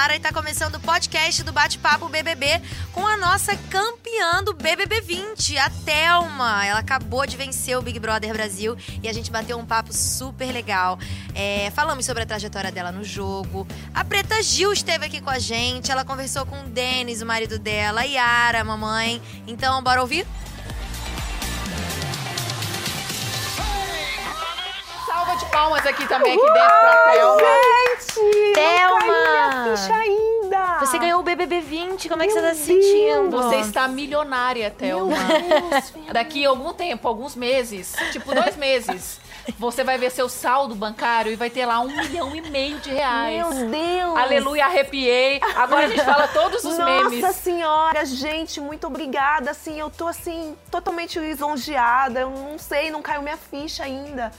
Clara e tá começando o podcast do Bate-Papo BBB com a nossa campeã do BBB 20, a Thelma. Ela acabou de vencer o Big Brother Brasil e a gente bateu um papo super legal. Falamos sobre a trajetória dela no jogo. A Preta Gil esteve aqui com a gente, ela conversou com o Denis, o marido dela, a Yara, a mamãe. Então, bora ouvir? Salva de palmas aqui também, aqui dentro pra Thelma. Gente, Thelma, não caiu a ficha ainda. Você ganhou o BBB 20, como é que você tá se sentindo? Você está milionária, Thelma. Daqui a algum tempo, alguns meses, tipo 2 meses, você vai ver seu saldo bancário e vai ter lá 1,5 milhão de reais. Meu Deus! Aleluia, arrepiei. Agora a gente fala todos os memes. Nossa Senhora, gente, muito obrigada. Assim, eu tô assim, totalmente lisonjeada. Eu não sei, não caiu minha ficha ainda.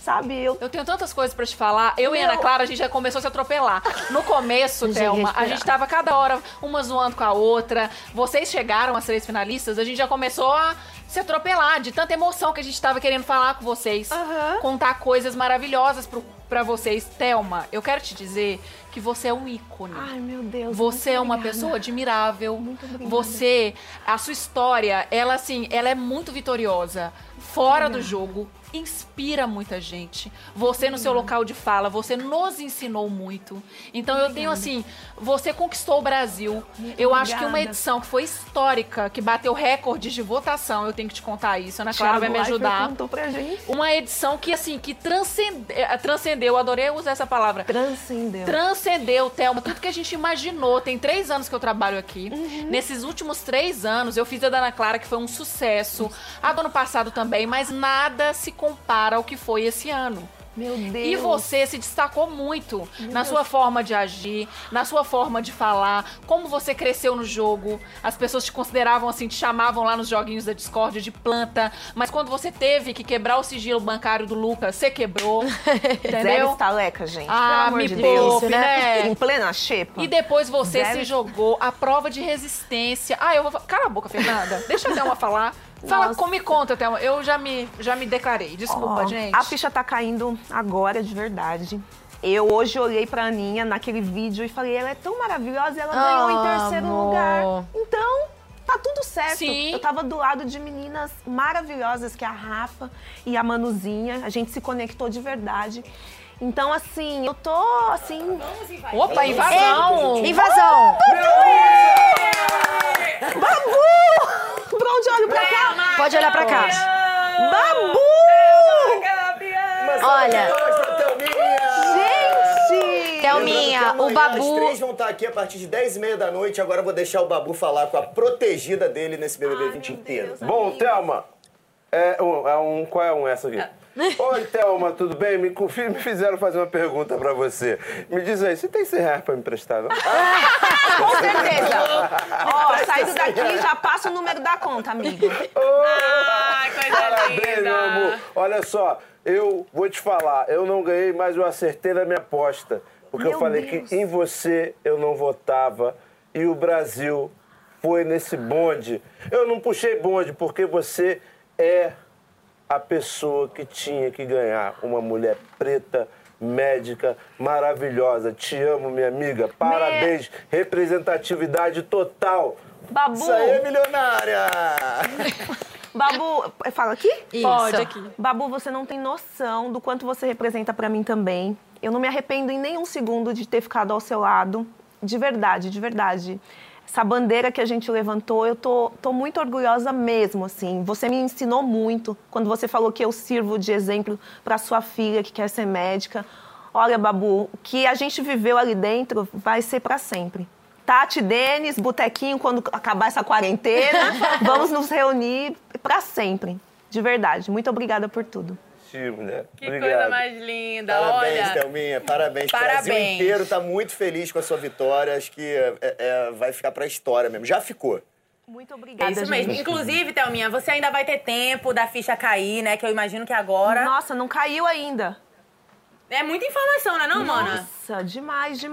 Sabe, eu tenho tantas coisas pra te falar. E Ana Clara, a gente já começou a se atropelar. No começo, Thelma, a gente tava cada hora uma zoando com a outra. Vocês chegaram, as 3 finalistas, a gente já começou a se atropelar de tanta emoção que a gente tava querendo falar com vocês. Uhum. Contar coisas maravilhosas pra vocês. Thelma, eu quero te dizer que você é um ícone. Ai, meu Deus. Você é uma pessoa admirável. Muito obrigada. Você, a sua história, ela assim, ela é muito vitoriosa. Fora do jogo, inspira muita gente. Você no seu local de fala, você nos ensinou muito. Então eu tenho assim, você conquistou o Brasil. Eu acho que uma edição que foi histórica, que bateu recordes de votação, eu tenho que te contar isso. Ana Clara vai me ajudar. Pra gente. Uma edição que assim, que transcendeu, adorei usar essa palavra. Transcendeu, Thelma, tudo que a gente imaginou. Tem 3 anos que eu trabalho aqui. Nesses últimos 3 anos, eu fiz a da Ana Clara, que foi um sucesso. A do ano passado também, mas nada se compara ao que foi esse ano. Meu Deus. E você se destacou muito na sua forma de agir, na sua forma de falar, como você cresceu no jogo. As pessoas te consideravam assim, te chamavam lá nos joguinhos da Discord de planta, mas quando você teve que quebrar o sigilo bancário do Lucas, você quebrou, entendeu? Zero estaleca, gente. Ah, pelo amor de Deus, né? Em plena xepa. E depois você se jogou à prova de resistência. Ah, eu vou... Cala a boca, Fernanda. Deixa a Thelma falar. Fala, como me conta, Thelma. Eu já me declarei. Desculpa, gente. A ficha tá caindo agora, de verdade. Eu hoje olhei pra Aninha naquele vídeo e falei, ela é tão maravilhosa, ela ganhou em 3º lugar. Então, tá tudo certo. Sim. Eu tava do lado de meninas maravilhosas, que é a Rafa e a Manuzinha. A gente se conectou de verdade. Então, assim, eu tô, assim... Opa, invasão! Invasão! Babu! Pra onde eu olho? Pra cá? Pode olhar pra cá. Babu! Olha. Gente! Thelminha, o Babu... Os 3 vão estar aqui a partir de 10h30 da noite. Agora eu vou deixar o Babu falar com a protegida dele nesse BBB 20 inteiro. Bom, Thelma, qual é essa aqui? Oi, Thelma, tudo bem? Me fizeram fazer uma pergunta pra você. Me diz aí, você tem 100 reais pra me emprestar? Não? Com certeza. Saindo daqui, já passa o número da conta, amigo. Coisa linda. Meu amor. Olha só, eu vou te falar, eu não ganhei, mas eu acertei na minha aposta. Porque eu falei que em você eu não votava e o Brasil foi nesse bonde. Eu não puxei bonde porque você é... a pessoa que tinha que ganhar, uma mulher preta, médica, maravilhosa. Te amo, minha amiga. Parabéns. Representatividade total. Babu. Isso aí é milionária. Babu, fala aqui? Isso. Pode aqui. Babu, você não tem noção do quanto você representa pra mim também. Eu não me arrependo em nenhum segundo de ter ficado ao seu lado. De verdade, de verdade. Essa bandeira que a gente levantou, eu tô muito orgulhosa mesmo, assim. Você me ensinou muito quando você falou que eu sirvo de exemplo para sua filha que quer ser médica. Olha, Babu, o que a gente viveu ali dentro vai ser para sempre. Tati, Denis, botequinho, quando acabar essa quarentena, vamos nos reunir para sempre. De verdade, muito obrigada por tudo. Mulher. Que coisa mais linda, parabéns, olha. Thelminha, parabéns. O Brasil inteiro tá muito feliz com a sua vitória, acho que vai ficar pra história mesmo, já ficou. Muito obrigada, isso mesmo. Inclusive, Thelminha, você ainda vai ter tempo da ficha cair, né, que eu imagino que agora... Nossa, não caiu ainda. É muita informação, né não, mana? Nossa, demais,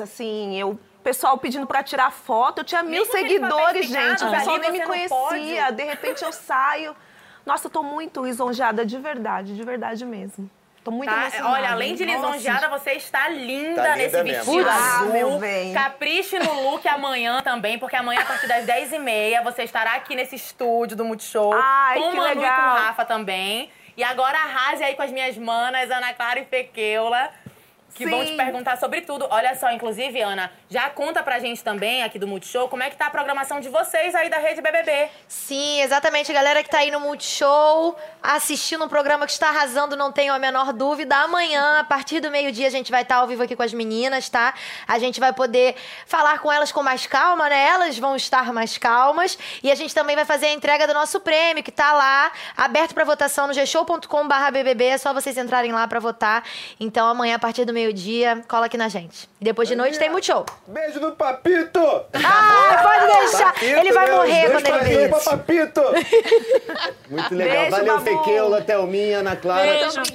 assim, o pessoal pedindo pra tirar foto, eu tinha 1000 seguidores, gente, o pessoal nem me conhecia, de repente eu saio... Nossa, eu tô muito lisonjeada, de verdade mesmo. Tô muito emocionada. Olha, além de lisonjeada, você está linda, tá nesse vestido azul. Capriche no look amanhã também, porque amanhã, a partir das 10h30, você estará aqui nesse estúdio do Multishow. Ai, com o Manu e com o Rafa também. E agora arrase aí com as minhas manas, Ana Clara e Fê Keula, que vão te perguntar sobre tudo. Olha só, inclusive, Ana, já conta pra gente também, aqui do Multishow, como é que tá a programação de vocês aí da Rede BBB. Sim, exatamente. Galera que tá aí no Multishow, assistindo um programa que está arrasando, não tenho a menor dúvida. Amanhã, a partir do meio-dia, a gente vai estar ao vivo aqui com as meninas, tá? A gente vai poder falar com elas com mais calma, né? Elas vão estar mais calmas. E a gente também vai fazer a entrega do nosso prêmio, que tá lá, aberto pra votação no gshow.com.br. É só vocês entrarem lá pra votar. Então, amanhã, a partir do meio-dia, cola aqui na gente. E depois de noite tem Multishow. Beijo do Papito! Ah, pode deixar! Papito, ele vai morrer quando ele vê isso. Papito! Muito legal. Beijo, valeu, Fê Keula, Thelminha, Ana Clara.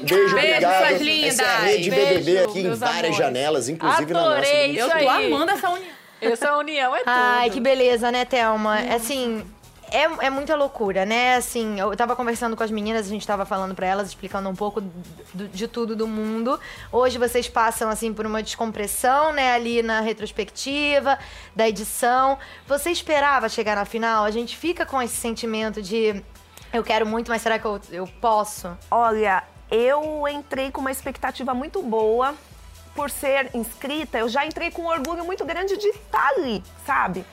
Beijo, obrigado. Suas lindas. Essa é a Rede BBB aqui em várias janelas, inclusive na nossa. Eu tô amando essa união. Essa união é tudo. Ai, que beleza, né, Thelma? Assim... É muita loucura, né? Assim, eu tava conversando com as meninas, a gente tava falando pra elas, explicando um pouco de tudo do mundo. Hoje vocês passam, assim, por uma descompressão, né? Ali na retrospectiva, da edição. Você esperava chegar na final? A gente fica com esse sentimento de... Eu quero muito, mas será que eu posso? Olha, eu entrei com uma expectativa muito boa. Por ser inscrita, eu já entrei com um orgulho muito grande de estar ali, sabe?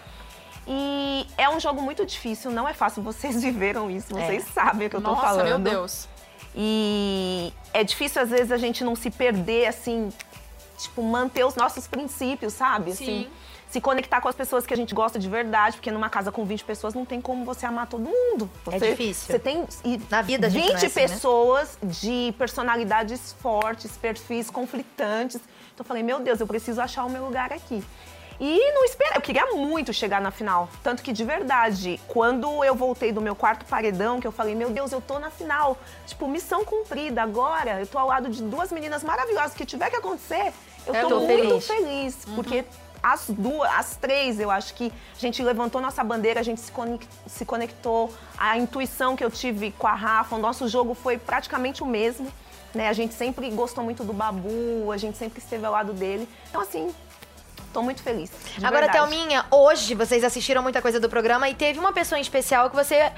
E é um jogo muito difícil, não é fácil. Vocês viveram isso, vocês sabem o que eu tô falando. Nossa, meu Deus. E é difícil, às vezes, a gente não se perder, assim, tipo, manter os nossos princípios, sabe? Sim. Assim, se conectar com as pessoas que a gente gosta de verdade, porque numa casa com 20 pessoas não tem como você amar todo mundo. É difícil. Você tem na vida, 20 pessoas de personalidades fortes, perfis conflitantes. Então eu falei, meu Deus, eu preciso achar o meu lugar aqui. E não esperava, eu queria muito chegar na final. Tanto que, de verdade, quando eu voltei do meu quarto paredão, que eu falei, meu Deus, eu tô na final. Tipo, missão cumprida, agora eu tô ao lado de duas meninas maravilhosas. O que tiver que acontecer, eu tô muito feliz. Porque as três, eu acho que a gente levantou nossa bandeira, a gente se conectou. A intuição que eu tive com a Rafa, o nosso jogo foi praticamente o mesmo, né? A gente sempre gostou muito do Babu, a gente sempre esteve ao lado dele. Então, assim... Tô muito feliz. Agora, Thelminha, hoje vocês assistiram muita coisa do programa e teve uma pessoa em especial que você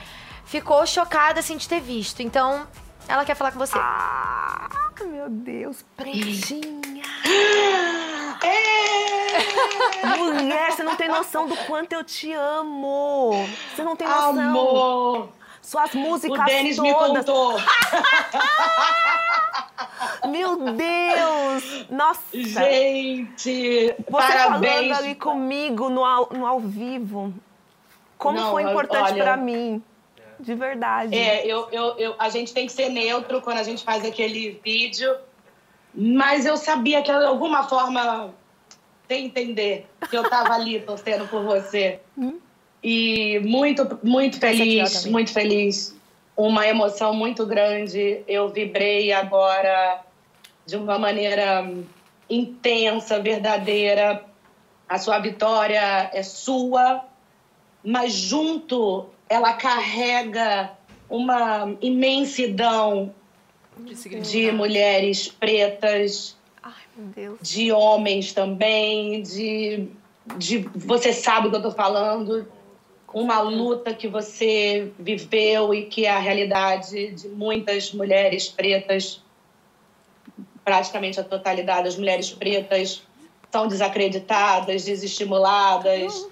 ficou chocada, assim, de ter visto. Então, ela quer falar com você. Ah, meu Deus, Pretinha! Mulher, você não tem noção do quanto eu te amo. Você não tem noção. Amor! Suas músicas todas. O Denis me contou. Meu Deus! Nossa! Gente! Você parabéns! Falando ali comigo no ao vivo. Como foi importante pra mim? De verdade. A gente tem que ser neutro quando a gente faz aquele vídeo. Mas eu sabia que, de alguma forma, sem entender, que eu tava ali torcendo por você. E muito, muito feliz, muito feliz. Uma emoção muito grande. Eu vibrei agora de uma maneira intensa, verdadeira. A sua vitória é sua, mas junto ela carrega uma imensidão de mulheres pretas, ai, meu Deus, de homens também, você sabe o que eu tô falando. Uma luta que você viveu e que é a realidade de muitas mulheres pretas, praticamente a totalidade das mulheres pretas são desacreditadas, desestimuladas.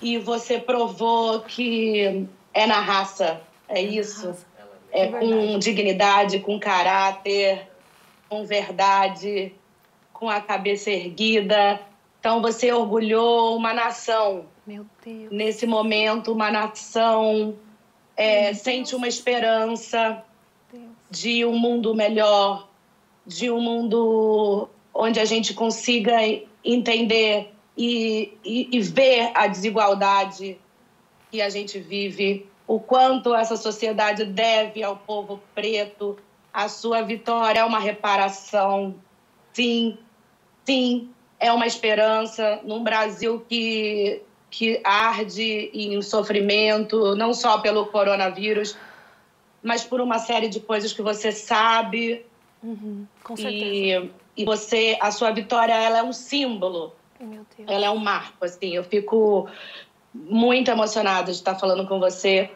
E você provou que é na raça, é isso. É com dignidade, com caráter, com verdade, com a cabeça erguida. Então você orgulhou uma nação. Meu Deus. Nesse momento, uma nação sente uma esperança de um mundo melhor, de um mundo onde a gente consiga entender e ver a desigualdade que a gente vive, o quanto essa sociedade deve ao povo preto. A sua vitória é uma reparação, sim, é uma esperança num Brasil que arde em sofrimento, não só pelo coronavírus, mas por uma série de coisas que você sabe, Uhum, com certeza. E você, a sua vitória, ela é um símbolo. Meu Deus. Ela é um marco, assim. Eu fico muito emocionada de estar falando com você,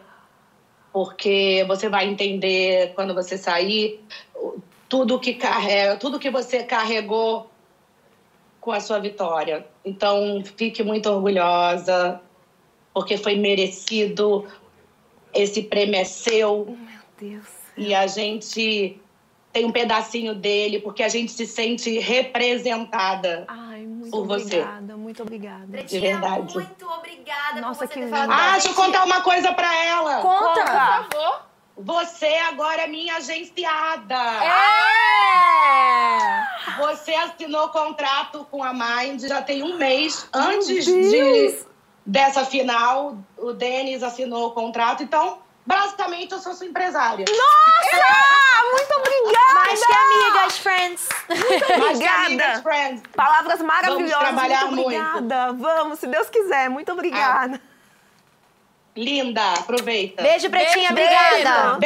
porque você vai entender, quando você sair, tudo que carrega, tudo que você carregou com a sua vitória. Então, fique muito orgulhosa, porque foi merecido. Esse prêmio é seu. Meu Deus. E a gente tem um pedacinho dele, porque a gente se sente representada. Ai, muito por você. Obrigada, muito obrigada. De verdade. Muito obrigada. Nossa, por você ter falado. Ah, deixa eu contar uma coisa pra ela. Conta, por favor. Você agora é minha agenciada. É! Você assinou contrato com a Mind já tem um mês. Antes dessa final, o Denis assinou o contrato. Então, basicamente, eu sou sua empresária. Nossa! Muito obrigada! Mais que amigas, friends. Muito obrigada. Palavras maravilhosas. Vamos trabalhar muito. Obrigada. Vamos, se Deus quiser. Muito obrigada. Ah. Linda, aproveita. Beijo, Pretinha, obrigada.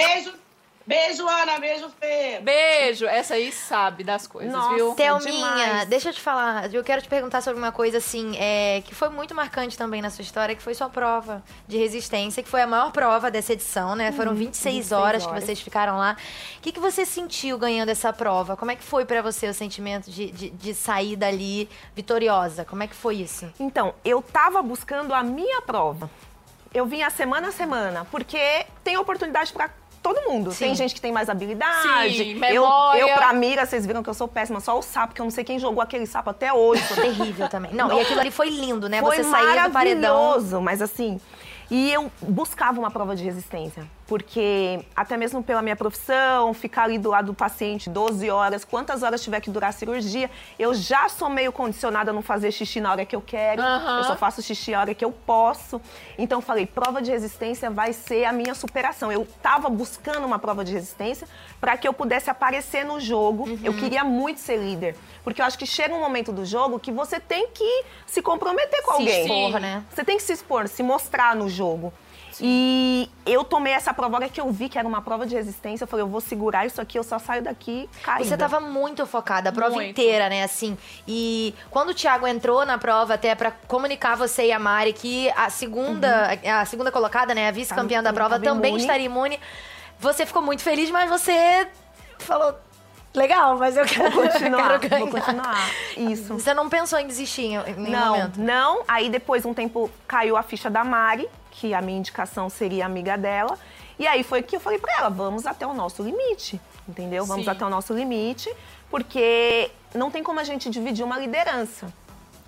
Beijo, Ana, beijo, Fê. Beijo. Essa aí sabe das coisas, nossa, viu? Thelminha, deixa eu te falar. Eu quero te perguntar sobre uma coisa, assim, que foi muito marcante também na sua história, que foi sua prova de resistência, que foi a maior prova dessa edição, né? Foram 26 horas que vocês ficaram lá. O que você sentiu ganhando essa prova? Como é que foi pra você o sentimento de sair dali vitoriosa? Como é que foi isso? Então, eu tava buscando a minha prova. Eu vinha semana a semana, porque tem oportunidade pra todo mundo. Sim. Tem gente que tem mais habilidade. Sim, memória. Eu pra mira, vocês viram que eu sou péssima. Só o sapo, que eu não sei quem jogou aquele sapo até hoje. Sou terrível também. Não, e aquilo ali foi lindo, né? Foi, você saiu do paredão. Mas assim, e eu buscava uma prova de resistência. Porque até mesmo pela minha profissão, ficar ali do lado do paciente 12 horas, quantas horas tiver que durar a cirurgia, eu já sou meio condicionada a não fazer xixi na hora que eu quero, eu só faço xixi a hora que eu posso. Então eu falei, prova de resistência vai ser a minha superação. Eu tava buscando uma prova de resistência para que eu pudesse aparecer no jogo. Eu queria muito ser líder, porque eu acho que chega um momento do jogo que você tem que se comprometer com alguém. Se expor, né? Você tem que se expor, se mostrar no jogo. Sim. E eu tomei essa prova, que eu vi que era uma prova de resistência, eu falei, eu vou segurar isso aqui, eu só saio daqui caída. Você tava muito focada, a prova inteira, né, assim. E quando o Thiago entrou na prova, até pra comunicar você e a Mari, que a segunda colocada, né, a vice-campeã da prova, também estaria imune. Você ficou muito feliz, mas você falou... Legal, mas eu quero continuar. Isso. Você não pensou em desistir em nenhum momento? Não. Aí depois, um tempo, caiu a ficha da Mari, que a minha indicação seria amiga dela. E aí foi que eu falei pra ela, vamos até o nosso limite, entendeu? Vamos até o nosso limite, porque não tem como a gente dividir uma liderança.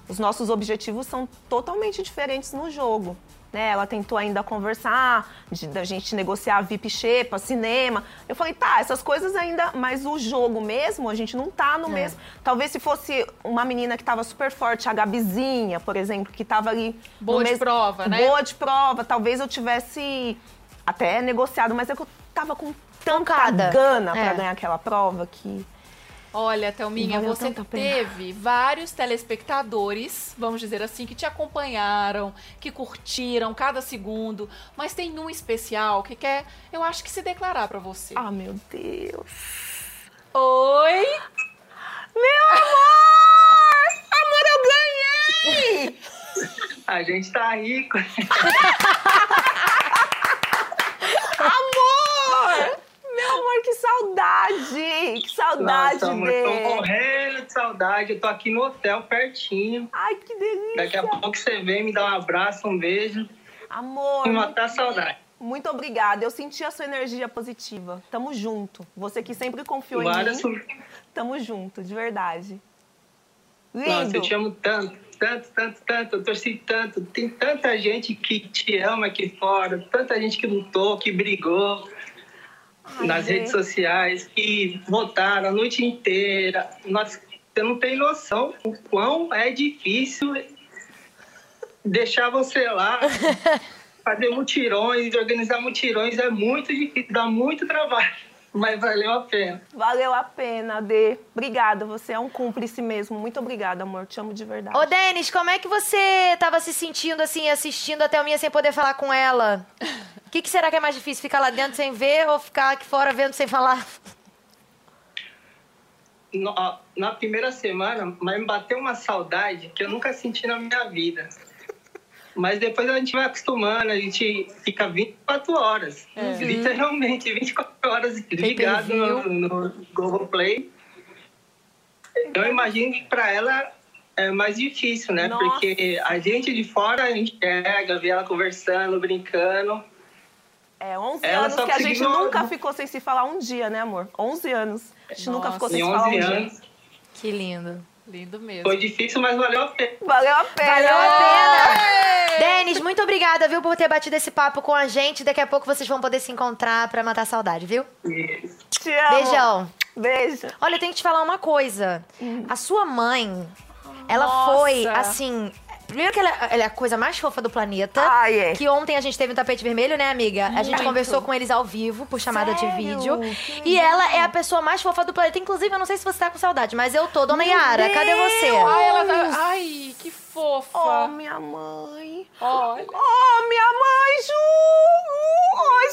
Os nossos objetivos são totalmente diferentes no jogo. Né? Ela tentou ainda conversar, da gente negociar VIP Xepa, cinema. Eu falei, tá, essas coisas ainda, mas o jogo mesmo, a gente não tá no mesmo. Talvez se fosse uma menina que tava super forte, a Gabizinha, por exemplo, que tava ali... Boa de prova, né? Boa de prova, talvez eu tivesse até negociado, mas é que eu tava com tanta gana pra ganhar aquela prova que... Olha, Thelminha, você teve vários telespectadores, vamos dizer assim, que te acompanharam, que curtiram cada segundo, mas tem um especial que quer, eu acho que se declarar pra você. Ah, meu Deus. Oi? Meu amor! Amor, eu ganhei! A gente tá rico. Amor! Meu amor, que saudade! Que saudade, nossa, amor, tô morrendo de saudade. Eu tô aqui no hotel, pertinho. Ai, que delícia! Daqui a pouco você vem, me dá um abraço, um beijo. Amor... Me matar a saudade. Muito obrigada. Eu senti a sua energia positiva. Tamo junto. Você que sempre confiou em mim. Tamo junto, de verdade. Lindo! Nossa, eu te amo tanto. Tanto, eu torci tanto. Tem tanta gente que te ama aqui fora. Tanta gente que lutou, que brigou. Nas redes sociais, que votaram a noite inteira. Nossa, você não tem noção o quão é difícil deixar você lá, fazer mutirões, organizar mutirões. É muito difícil, dá muito trabalho, mas valeu a pena. Valeu a pena, Dê. Obrigada, você é um cúmplice mesmo. Muito obrigada, amor, te amo de verdade. Ô, Denis, como é que você tava se sentindo, assim, assistindo a Thelminha sem poder falar com ela? O que será que é mais difícil? Ficar lá dentro sem ver ou ficar aqui fora vendo sem falar? na primeira semana, mas me bateu uma saudade que eu nunca senti na minha vida. Mas depois a gente vai acostumando, a gente fica 24 horas. É. Literalmente, 24 horas ligado no Google Play. Eu imagino que para ela é mais difícil, né? Nossa. Porque a gente de fora, a gente pega, vê ela conversando, brincando. É, 11 anos que a gente nunca ficou sem se falar um dia, né, amor? 11 anos. A gente nunca ficou sem se falar um dia. Que lindo. Lindo mesmo. Foi difícil, mas valeu a pena. Valeu a pena. Valeu a pena. Denis, muito obrigada, viu, por ter batido esse papo com a gente. Daqui a pouco vocês vão poder se encontrar pra matar a saudade, viu? Yes. Te amo. Beijão. Beijo. Olha, eu tenho que te falar uma coisa. A sua mãe, ela foi, assim... Primeiro que ela é a coisa mais fofa do planeta. Ah, é. Que ontem a gente teve um tapete vermelho, né, amiga? A gente conversou com eles ao vivo, por chamada de vídeo. E ela é a pessoa mais fofa do planeta. Inclusive, eu não sei se você tá com saudade, mas eu tô. Dona Yara, cadê você? Ai, ela tá... Ai, que fofa. Oh, minha mãe. Olha. Oh, minha mãe,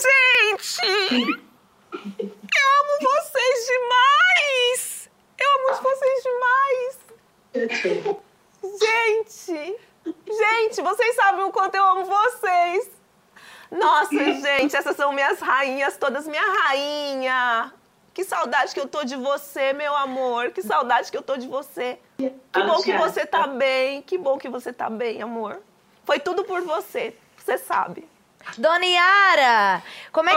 Ju. Oh, gente. Eu amo vocês demais. Eu amo vocês demais. Gente, vocês sabem o quanto eu amo vocês. Nossa, gente, essas são minhas rainhas todas. Minha rainha, que saudade que eu tô de você, meu amor. Que saudade que eu tô de você. Que bom que você tá bem. Que bom que você tá bem, amor. Foi tudo por você, você sabe. Dona Yara, como é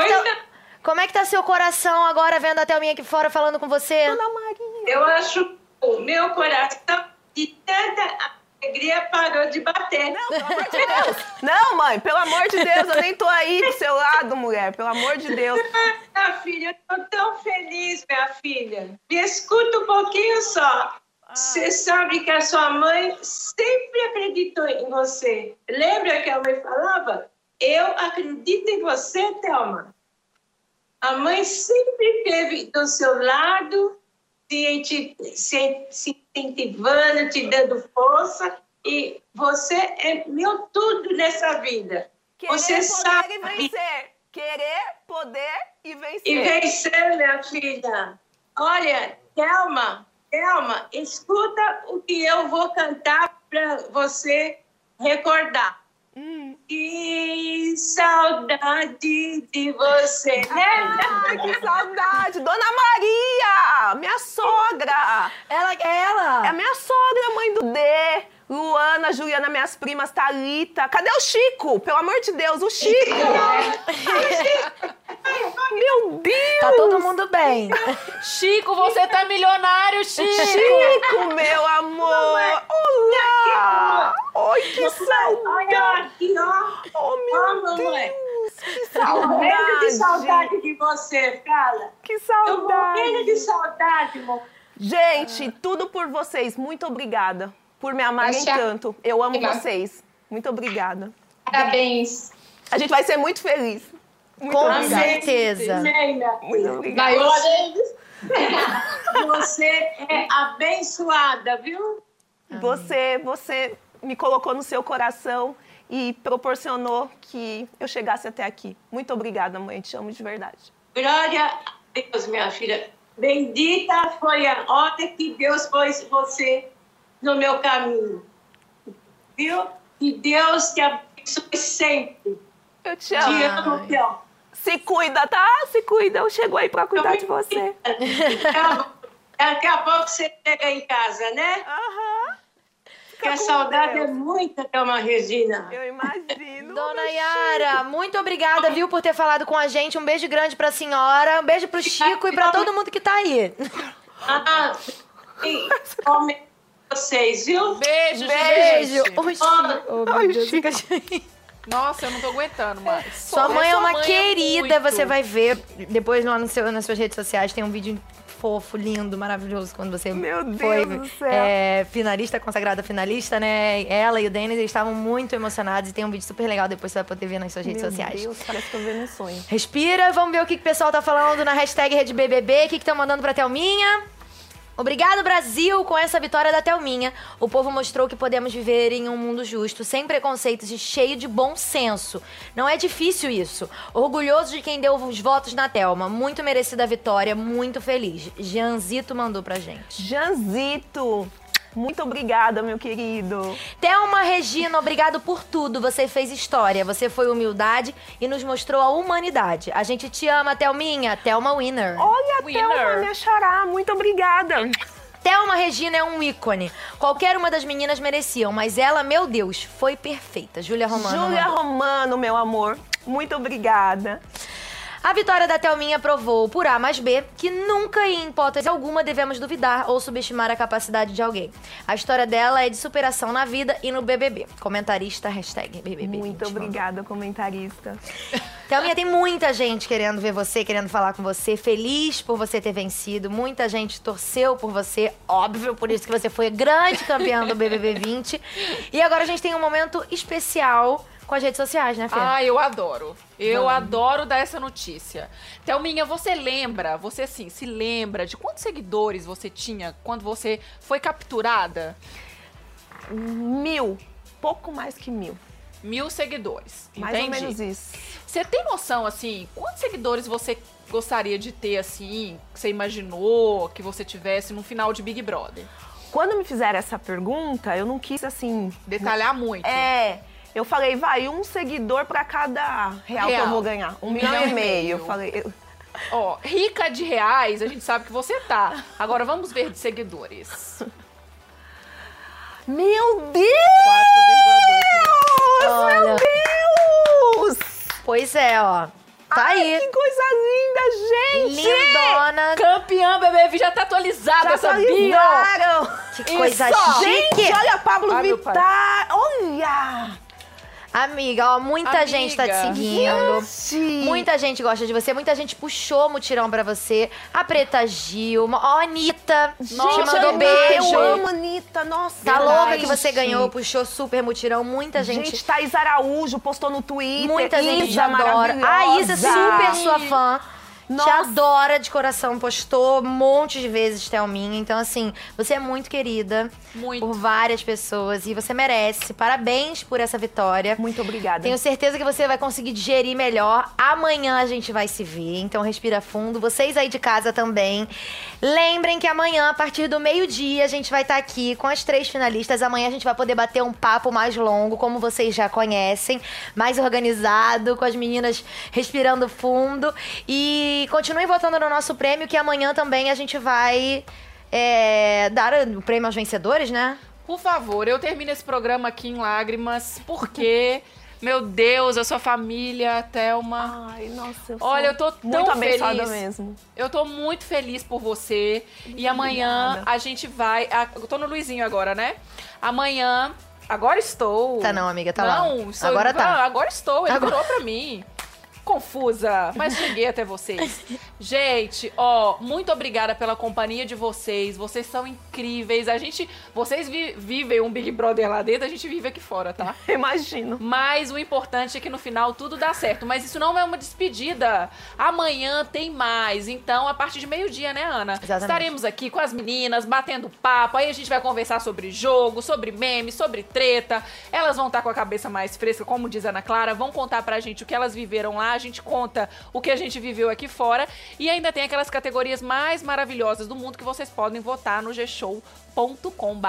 que tá seu coração agora vendo a Thelminha aqui fora falando com você? Dona Maria. Eu acho o meu coração... E tanta alegria parou de bater. Não, pelo amor de Deus. Não, mãe, pelo amor de Deus, eu nem tô aí do seu lado, mulher. Pelo amor de Deus. Minha filha, eu tô tão feliz, minha filha. Me escuta um pouquinho só. Você sabe que a sua mãe sempre acreditou em você. Lembra que a mãe falava? Eu acredito em você, Thelma. A mãe sempre esteve do seu lado, se incentivando, te dando força, e você é meu tudo nessa vida. Querer, você sabe. Querer, poder e vencer. E vencer, minha filha. Olha, Thelma, escuta o que eu vou cantar para você recordar. Que saudade de você. Ah, que saudade. Dona Maria, minha sogra. Ela é a minha sogra, mãe do D. Luana, Juliana, minhas primas, Thalita. Cadê o Chico? Pelo amor de Deus, o Chico. Meu Deus. Tá todo mundo bem. Chico, você tá milionário, Chico. Chico, meu amor. Olá. Ai, que saudade. Oh, meu Deus. Que saudade. Eu morrendo de saudade de você, cara. Que saudade. Eu morrendo de saudade, amor. Gente, tudo por vocês. Muito obrigada. Por me amarem tanto. Eu amo vocês. Muito obrigada. Parabéns. A gente vai ser muito feliz. Muito obrigada. Com certeza. Muito obrigada. Você é abençoada, viu? Você me colocou no seu coração e proporcionou que eu chegasse até aqui. Muito obrigada, mãe. Te amo de verdade. Glória a Deus, minha filha. Bendita foi a hora que Deus pôs você no meu caminho, viu? Que Deus te abençoe sempre. Eu te amo. Te amo, Théo. Se cuida, tá? Se cuida. Eu chego aí pra cuidar de você. Daqui a pouco você chega em casa, né? Porque a saudade é muita, Thelma Regina. Eu imagino. Dona Yara, muito obrigada, viu, por ter falado com a gente. Um beijo grande pra senhora, um beijo pro Chico e pra todo mundo que tá aí. Vocês, viu? Beijo. Nossa, eu não tô aguentando mais. Sua mãe é uma querida, você vai ver. Depois lá nas suas redes sociais tem um vídeo fofo, lindo, maravilhoso, quando você foi consagrada finalista, né? Ela e o Denis, eles estavam muito emocionados e tem um vídeo super legal, depois você vai poder ver nas suas redes sociais. Meu Deus, parece que eu vendo um sonho. Respira, vamos ver o que o pessoal tá falando na hashtag Rede BBB, o que estão mandando pra Thelminha. Obrigado, Brasil! Com essa vitória da Thelminha, o povo mostrou que podemos viver em um mundo justo, sem preconceitos e cheio de bom senso. Não é difícil isso. Orgulhoso de quem deu os votos na Thelma. Muito merecida a vitória, muito feliz. Janzito mandou pra gente. Janzito! Muito obrigada, meu querido. Thelma Regina, obrigado por tudo. Você fez história, você foi humildade e nos mostrou a humanidade. A gente te ama, Thelminha. Thelma Winner. Olha, winner. Thelma, minha xará. Muito obrigada. Thelma Regina é um ícone. Qualquer uma das meninas mereciam, mas ela, meu Deus, foi perfeita. Júlia Romano. Júlia Romano, meu amor. Muito obrigada. A vitória da Thelminha provou, por A mais B, que nunca em hipótese alguma devemos duvidar ou subestimar a capacidade de alguém. A história dela é de superação na vida e no BBB. Comentarista, hashtag BBB. Muito obrigada, comentarista. Thelminha, tem muita gente querendo ver você, querendo falar com você, feliz por você ter vencido. Muita gente torceu por você, óbvio, por isso que você foi grande campeã do BBB 20. E agora a gente tem um momento especial com as redes sociais, né, Fê? Ah, eu adoro. Eu adoro dar essa notícia. Thelminha, você se lembra de quantos seguidores você tinha quando você foi capturada? 1.000. Pouco mais que 1.000. 1.000 seguidores, mais entende? Ou menos isso. Você tem noção, assim, quantos seguidores você gostaria de ter, assim, que você imaginou que você tivesse no final de Big Brother? Quando me fizeram essa pergunta, eu não quis, assim... detalhar muito. É... eu falei, vai, um seguidor pra cada real que eu vou ganhar. 1,5 milhão. Eu falei... ó, rica de reais, a gente sabe que você tá. Agora vamos ver de seguidores. Meu Deus! 4,2. Olha. Meu Deus! Pois é, ó. Tá aí. Que coisa linda, gente! Lindona! Campeã, BBB, já tá atualizada essa bio! Que coisa chique! Gente, olha, Pabllo Vittar! Olha! Amiga, ó, muita gente tá te seguindo, gente. Muita gente gosta de você, muita gente puxou mutirão pra você. A Preta Gil, ó, a Anitta, te mandou beijo. Eu amo a Anitta, nossa. Tá louca que você ganhou, puxou super mutirão, muita gente. Gente, Thaís Araújo postou no Twitter, muita gente te adora. A Isa, super sua fã. Nossa. Te adora de coração, postou um monte de vezes, Thelminha. Então, assim, você é muito querida por várias pessoas e você merece. Parabéns por essa vitória. Muito obrigada. Tenho certeza que você vai conseguir digerir melhor. Amanhã a gente vai se ver, então respira fundo. Vocês aí de casa também. Lembrem que amanhã, a partir do meio-dia, a gente vai estar aqui com as 3 finalistas. Amanhã a gente vai poder bater um papo mais longo, como vocês já conhecem. Mais organizado, com as meninas respirando fundo. E continuem votando no nosso prêmio, que amanhã também a gente vai dar o prêmio aos vencedores, né? Por favor, eu termino esse programa aqui em lágrimas, porque... meu Deus, a sua família, a Thelma. Ai, nossa, eu tô muito abençoada mesmo. Eu tô muito feliz por você. Muito e amanhã obrigada. A gente vai... eu tô no Luizinho agora, né? Amanhã... agora estou. Tá não, amiga, tá não, lá. Não, agora tá. Agora estou, ele virou pra mim. Confusa, mas cheguei até vocês. Gente, ó, muito obrigada pela companhia de vocês. Vocês são incríveis. Vocês vivem um Big Brother lá dentro, a gente vive aqui fora, tá? Imagino. Mas o importante é que no final tudo dá certo. Mas isso não é uma despedida. Amanhã tem mais. Então, a partir de meio-dia, né, Ana? Exatamente. Estaremos aqui com as meninas, batendo papo. Aí a gente vai conversar sobre jogo, sobre meme, sobre treta. Elas vão estar com a cabeça mais fresca, como diz a Ana Clara. Vão contar pra gente o que elas viveram lá. A gente conta o que a gente viveu aqui fora e ainda tem aquelas categorias mais maravilhosas do mundo que vocês podem votar no gshow.com.br.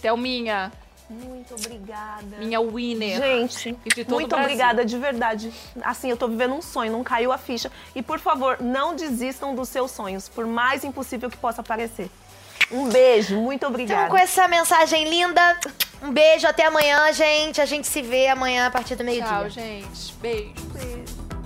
Thelminha, muito obrigada. Minha winner. Gente, muito obrigada de verdade. Assim, eu tô vivendo um sonho, não caiu a ficha. E por favor, não desistam dos seus sonhos, por mais impossível que possa parecer. Um beijo, muito obrigada. Então, com essa mensagem linda, um beijo, até amanhã, gente. A gente se vê amanhã a partir do meio-dia. Tchau, gente. Beijo. Beijo.